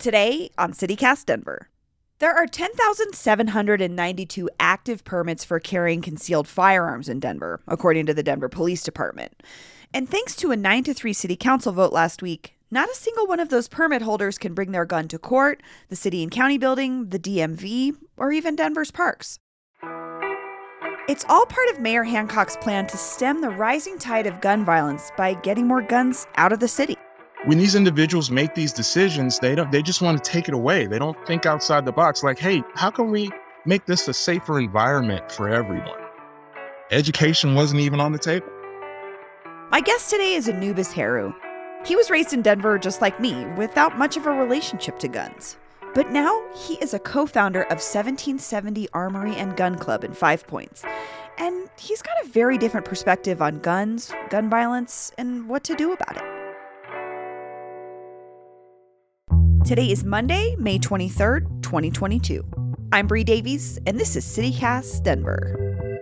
Today on CityCast Denver. There are 10,792 active permits for carrying concealed firearms in Denver, according to the Denver Police Department. And thanks to a 9-3 city council vote last week, not a single one of those permit holders can bring their gun to court, the city and county building, the DMV, or even Denver's parks. It's all part of Mayor Hancock's plan to stem the rising tide of gun violence by getting more guns out of the city. When these individuals make these decisions, they just want to take it away. They don't think outside the box, like, hey, how can we make this a safer environment for everyone? Education wasn't even on the table. My guest today is Anubis Heru. He was raised in Denver just like me, without much of a relationship to guns. But now he is a co-founder of 1770 Armory and Gun Club in Five Points. And he's got a very different perspective on guns, gun violence, and what to do about it. Today is Monday, May 23rd, 2022. I'm Bree Davies, and this is CityCast Denver.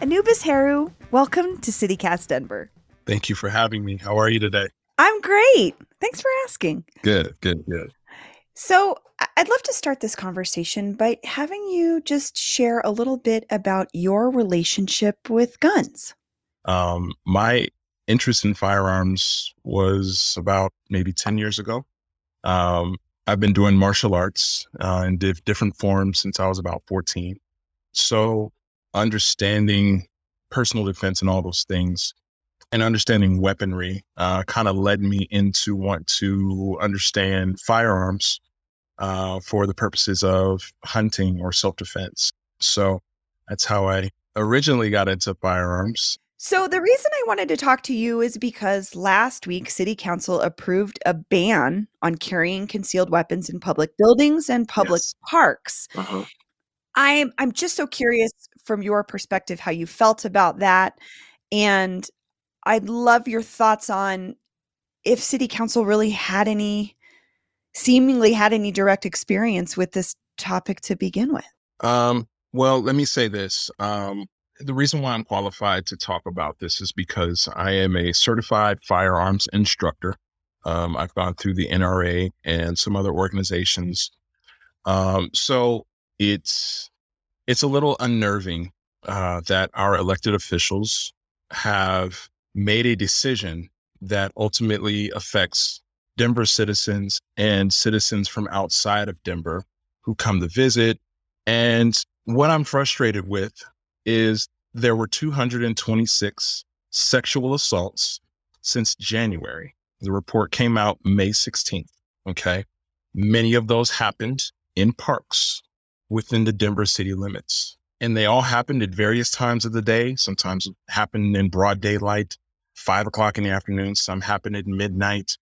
Anubis Heru, welcome to CityCast Denver. Thank you for having me. How are you today? I'm great. Thanks for asking. Good. So I'd love to start this conversation by having you just share a little bit about your relationship with guns. My interest in firearms was about maybe 10 years ago. I've been doing martial arts in different forms since I was about 14. So understanding personal defense and all those things and understanding weaponry kind of led me into want to understand firearms for the purposes of hunting or self-defense. So that's how I originally got into firearms. So the reason I wanted to talk to you is because last week, City Council approved a ban on carrying concealed weapons in public buildings and public parks. Uh-huh. I'm just so curious from your perspective how you felt about that. And I'd love your thoughts on if City Council really had any, seemingly had any direct experience with this topic to begin with. Well, let me say this. The reason why I'm qualified to talk about this is because I am a certified firearms instructor. I've gone through the NRA and some other organizations. So it's a little unnerving that our elected officials have made a decision that ultimately affects Denver citizens and citizens from outside of Denver who come to visit. And what I'm frustrated with is there were 226 sexual assaults since January. The report came out May 16th. Okay. Many of those happened in parks within the Denver city limits. And they all happened at various times of the day. Sometimes happened in broad daylight, 5 o'clock in the afternoon. Some happened at midnight.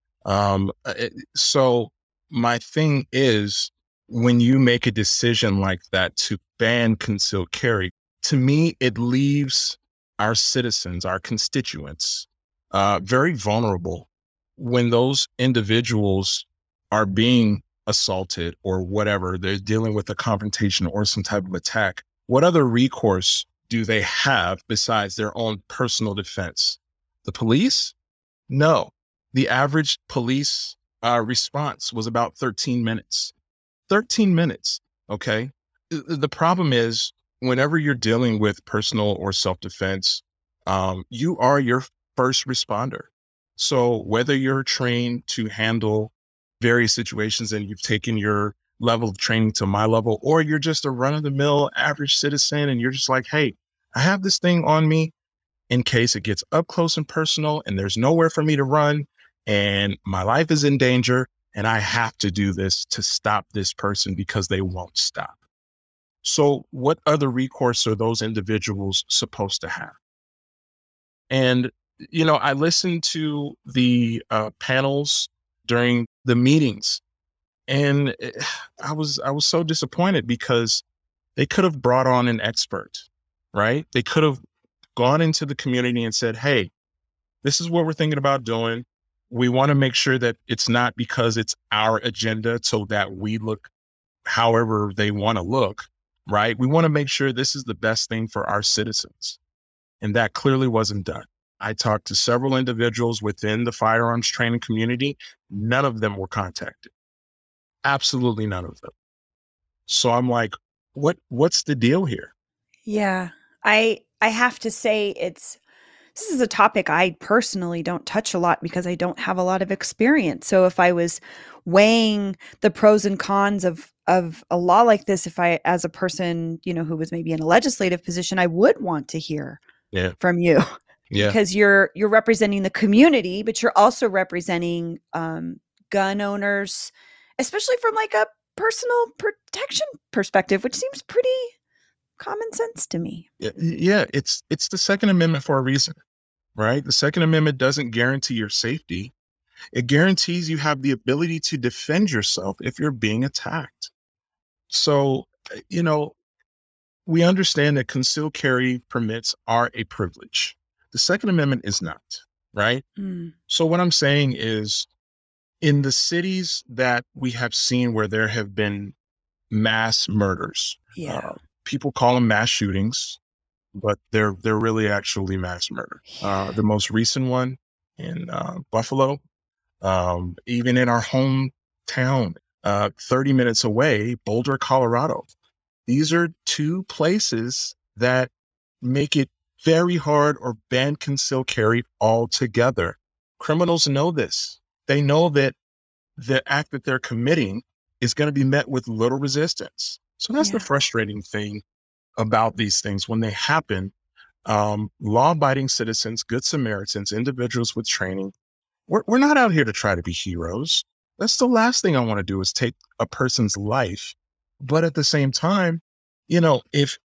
So my thing is, when you make a decision like that to ban concealed carry, to me, it leaves our citizens, our constituents, very vulnerable when those individuals are being assaulted or whatever, they're dealing with a confrontation or some type of attack. What other recourse do they have besides their own personal defense? The police? No. The average police response was about 13 minutes. 13 minutes, okay? The problem is, whenever you're dealing with personal or self-defense, you are your first responder. So whether you're trained to handle various situations and you've taken your level of training to my level, or you're just a run-of-the-mill average citizen and you're just like, hey, I have this thing on me in case it gets up close and personal and there's nowhere for me to run and my life is in danger and I have to do this to stop this person because they won't stop. So what other recourse are those individuals supposed to have? And, you know, I listened to the panels during the meetings and I was so disappointed because they could have brought on an expert, right? They could have gone into the community and said, hey, this is what we're thinking about doing. We want to make sure that it's not because it's our agenda so that we look however they want to look. right? We want to make sure this is the best thing for our citizens. And that clearly wasn't done. I talked to several individuals within the firearms training community. None of them were contacted. Absolutely none of them. So I'm like, what's the deal here? Yeah. I have to say this is a topic I personally don't touch a lot because I don't have a lot of experience. So if I was weighing the pros and cons of a law like this, if I, as a person, you know, who was maybe in a legislative position, I would want to hear from you. Yeah. Because you're representing the community, but you're also representing gun owners, especially from like a personal protection perspective, which seems pretty common sense to me. Yeah, it's the Second Amendment for a reason, right? The Second Amendment doesn't guarantee your safety. It guarantees you have the ability to defend yourself if you're being attacked. So, you know, we understand that concealed carry permits are a privilege. The Second Amendment is not, right? Mm. So what I'm saying is, in the cities that we have seen where there have been mass murders, people call them mass shootings, but they're really actually mass murder. The most recent one in Buffalo, even in our hometown, 30 minutes away, Boulder, Colorado. These are two places that make it very hard or ban concealed carry altogether. Criminals know this. They know that the act that they're committing is going to be met with little resistance. So that's the frustrating thing about these things. When they happen, law-abiding citizens, good Samaritans, individuals with training, we're not out here to try to be heroes. That's the last thing I want to do is take a person's life. But at the same time, you know, if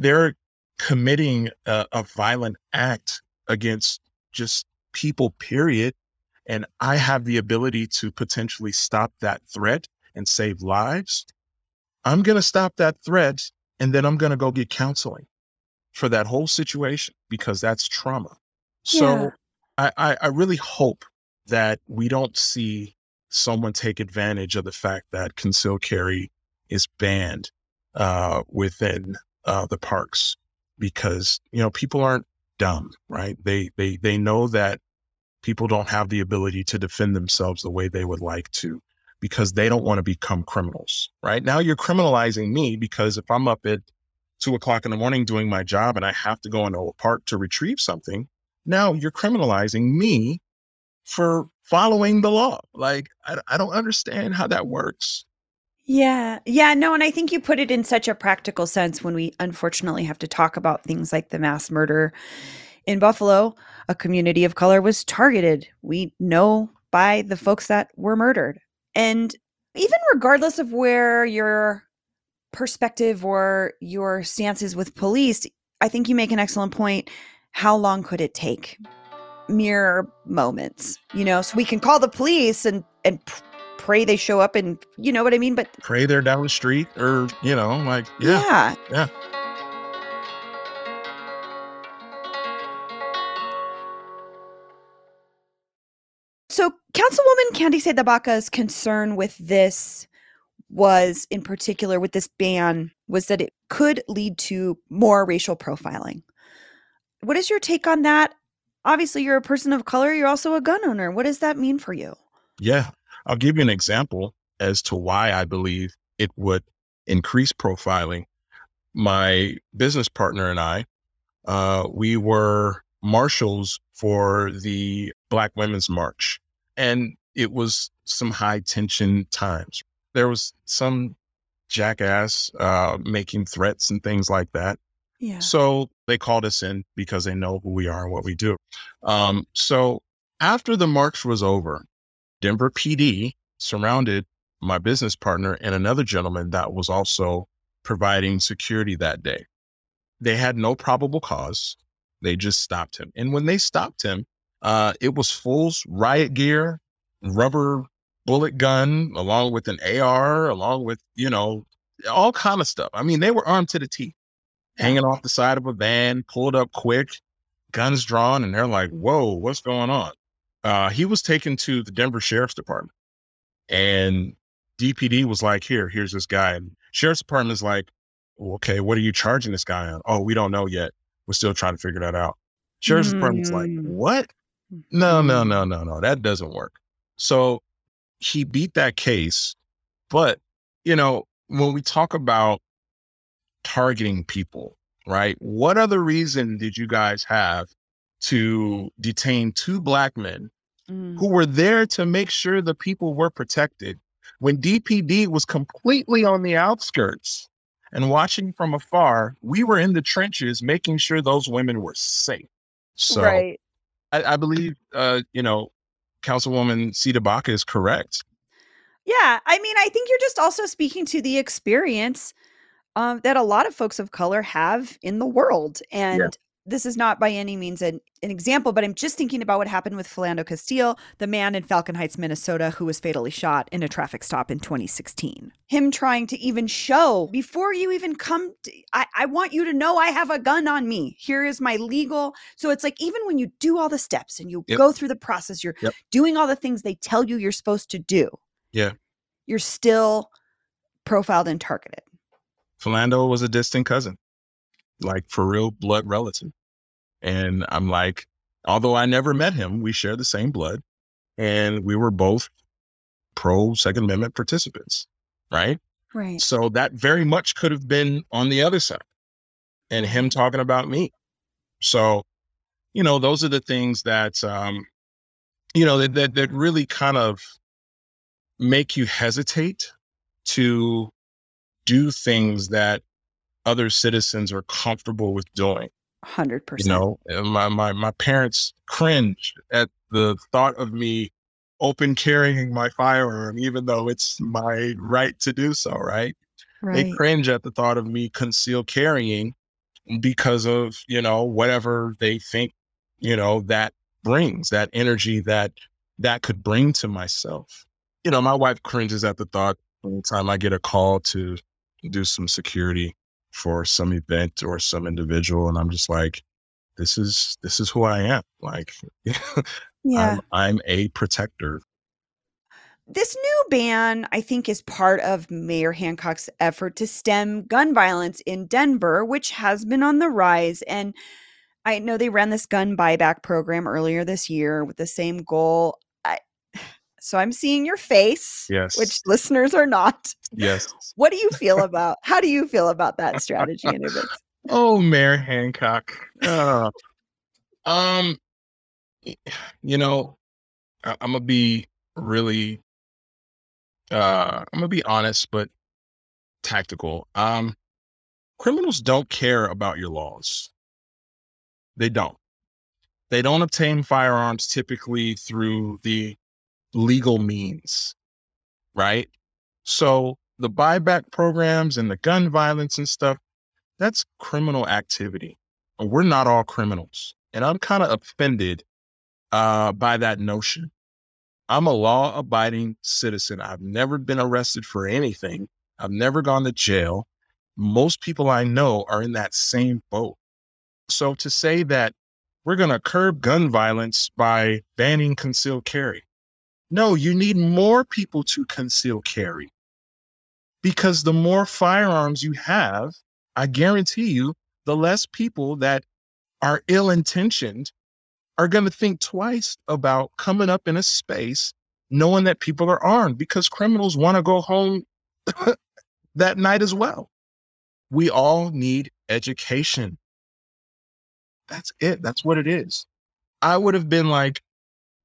they're committing a violent act against just people, period, and I have the ability to potentially stop that threat and save lives, I'm going to stop that threat, and then I'm going to go get counseling for that whole situation because that's trauma. Yeah. So I really hope that we don't see someone take advantage of the fact that concealed carry is banned within the parks, because, you know, people aren't dumb, right? They know that people don't have the ability to defend themselves the way they would like to, because they don't want to become criminals, right? Now you're criminalizing me because if I'm up at 2 o'clock in the morning doing my job and I have to go into a park to retrieve something, now you're criminalizing me for following the law. Like, I don't understand how that works. Yeah. Yeah. No. And I think you put it in such a practical sense when we unfortunately have to talk about things like the mass murder in Buffalo. A community of color was targeted. We know by the folks that were murdered. And even regardless of where your perspective or your stance is with police, I think you make an excellent point. How long could it take? Mere moments, you know, so we can call the police and pray they show up and, you know what I mean? But pray they're down the street or, you know, like, yeah. So Councilwoman Candice de Baca's concern with this was, in particular with this ban, was that it could lead to more racial profiling. What is your take on that? Obviously, you're a person of color. You're also a gun owner. What does that mean for you? Yeah, I'll give you an example as to why I believe it would increase profiling. My business partner and I, we were marshals for the Black Women's March. And it was some high tension times. There was some jackass making threats and things like that. Yeah. So they called us in because they know who we are and what we do. So after the march was over, Denver PD surrounded my business partner and another gentleman that was also providing security that day. They had no probable cause. They just stopped him. And when they stopped him, it was full riot gear, rubber bullet gun, along with an AR, along with, you know, all kind of stuff. I mean, they were armed to the teeth, hanging off the side of a van, pulled up quick, guns drawn. And they're like, whoa, what's going on? He was taken to the Denver Sheriff's Department, and DPD was like, here's this guy. And Sheriff's Department is like, okay, what are you charging this guy on? Oh, we don't know yet. We're still trying to figure that out. Sheriff's Department's like, what? No. That doesn't work. So he beat that case. But, you know, when we talk about targeting people, right? What other reason did you guys have to detain two Black men who were there to make sure the people were protected when DPD was completely on the outskirts and watching from afar? We were in the trenches making sure those women were safe. So right. I believe, you know, Councilwoman de Baca is correct. Yeah. I mean, I think you're just also speaking to the experience that a lot of folks of color have in the world. And this is not by any means an example, but I'm just thinking about what happened with Philando Castile, the man in Falcon Heights, Minnesota, who was fatally shot in a traffic stop in 2016. Him trying to even show, before you even come, I want you to know I have a gun on me. Here is my legal. So it's like, even when you do all the steps and you go through the process, you're doing all the things they tell you you're supposed to do. Yeah. You're still profiled and targeted. Philando was a distant cousin, like for real blood relative. And I'm like, although I never met him, we share the same blood and we were both pro Second Amendment participants, right? Right. So that very much could have been on the other side and him talking about me. So, you know, those are the things that, you know, that really kind of make you hesitate to do things that other citizens are comfortable with doing. 100%. You know, my parents cringe at the thought of me open carrying my firearm, even though it's my right to do so, right? Right. They cringe at the thought of me concealed carrying because of, you know, whatever they think, you know, that brings, that energy that could bring to myself. You know, my wife cringes at the thought anytime I get a call to do some security for some event or some individual. And I'm just like, this is who I am. Like, I'm a protector. This new ban, I think, is part of Mayor Hancock's effort to stem gun violence in Denver, which has been on the rise. And I know they ran this gun buyback program earlier this year with the same goal. So I'm seeing your face, which listeners are not. Yes. What do you feel about? How do you feel about that strategy, Anubis? Oh, Mayor Hancock. You know, I'm gonna be really, I'm gonna be honest, but tactical. Criminals don't care about your laws. They don't. They don't obtain firearms typically through the legal means, right? So the buyback programs and the gun violence and stuff, that's criminal activity. We're not all criminals. And I'm kind of offended by that notion. I'm a law-abiding citizen. I've never been arrested for anything. I've never gone to jail. Most people I know are in that same boat. So to say that we're going to curb gun violence by banning concealed carry, no, you need more people to conceal carry, because the more firearms you have, I guarantee you, the less people that are ill-intentioned are going to think twice about coming up in a space knowing that people are armed, because criminals want to go home that night as well. We all need education. That's it. That's what it is. I would have been like,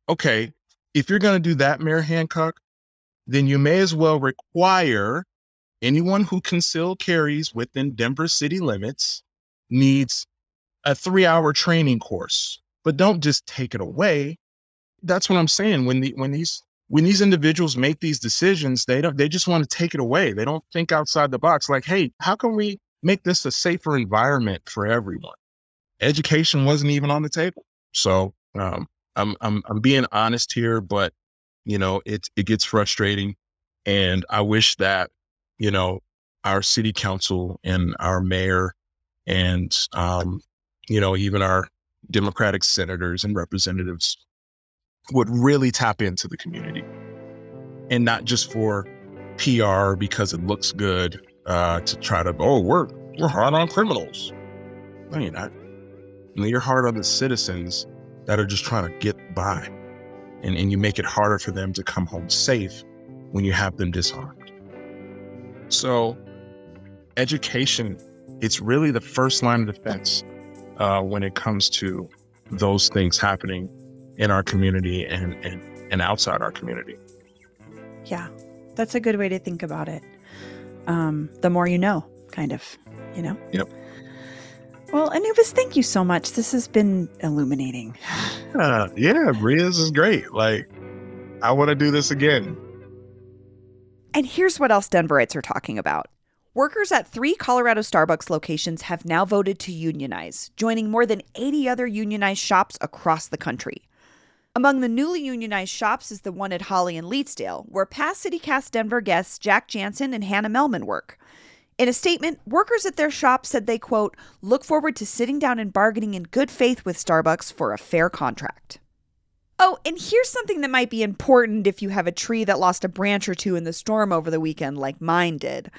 okay, if you're going to do that, Mayor Hancock, then you may as well require anyone who concealed carries within Denver city limits needs a 3-hour training course, but don't just take it away. That's what I'm saying. When these individuals make these decisions, they just want to take it away. They don't think outside the box. Like, hey, how can we make this a safer environment for everyone? Education wasn't even on the table. So, I'm being honest here, but you know, it gets frustrating, and I wish that, you know, our city council and our mayor and, you know, even our Democratic senators and representatives would really tap into the community, and not just for PR because it looks good, to try to, oh, we're you're hard on criminals. No, you're not. You're hard on the citizens that are just trying to get by. And you make it harder for them to come home safe when you have them disarmed. So education, it's really the first line of defense when it comes to those things happening in our community and outside our community. Yeah, that's a good way to think about it. The more you know, kind of, you know? Yep. Well, Anubis, thank you so much. This has been illuminating. Yeah, Bree, this is great. Like, I want to do this again. And here's what else Denverites are talking about. Workers at 3 Colorado Starbucks locations have now voted to unionize, joining more than 80 other unionized shops across the country. Among the newly unionized shops is the one at Holly and Leedsdale, where past CityCast Denver guests Jack Jansen and Hannah Melman work. In a statement, workers at their shop said they, quote, look forward to sitting down and bargaining in good faith with Starbucks for a fair contract. Oh, and here's something that might be important if you have a tree that lost a branch or two in the storm over the weekend like mine did.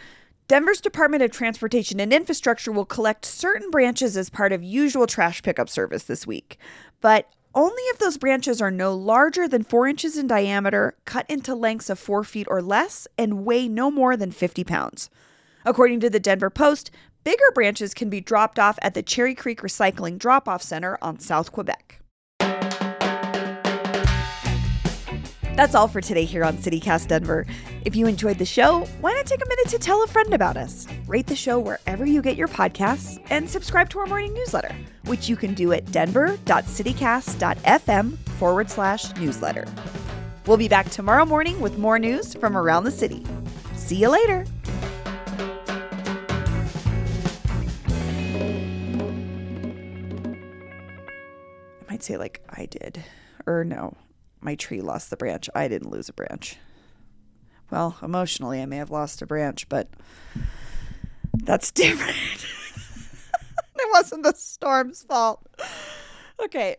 Denver's Department of Transportation and Infrastructure will collect certain branches as part of usual trash pickup service this week. But only if those branches are no larger than 4 inches in diameter, cut into lengths of 4 feet or less, and weigh no more than 50 pounds. According to the Denver Post, bigger branches can be dropped off at the Cherry Creek Recycling Drop-Off Center on South Quebec. That's all for today here on CityCast Denver. If you enjoyed the show, why not take a minute to tell a friend about us? Rate the show wherever you get your podcasts and subscribe to our morning newsletter, which you can do at denver.citycast.fm/newsletter. We'll be back tomorrow morning with more news from around the city. See you later. I'd say like I did, or no, my tree lost the branch. I didn't lose a branch. Well, emotionally, I may have lost a branch, but that's different. It wasn't the storm's fault. Okay.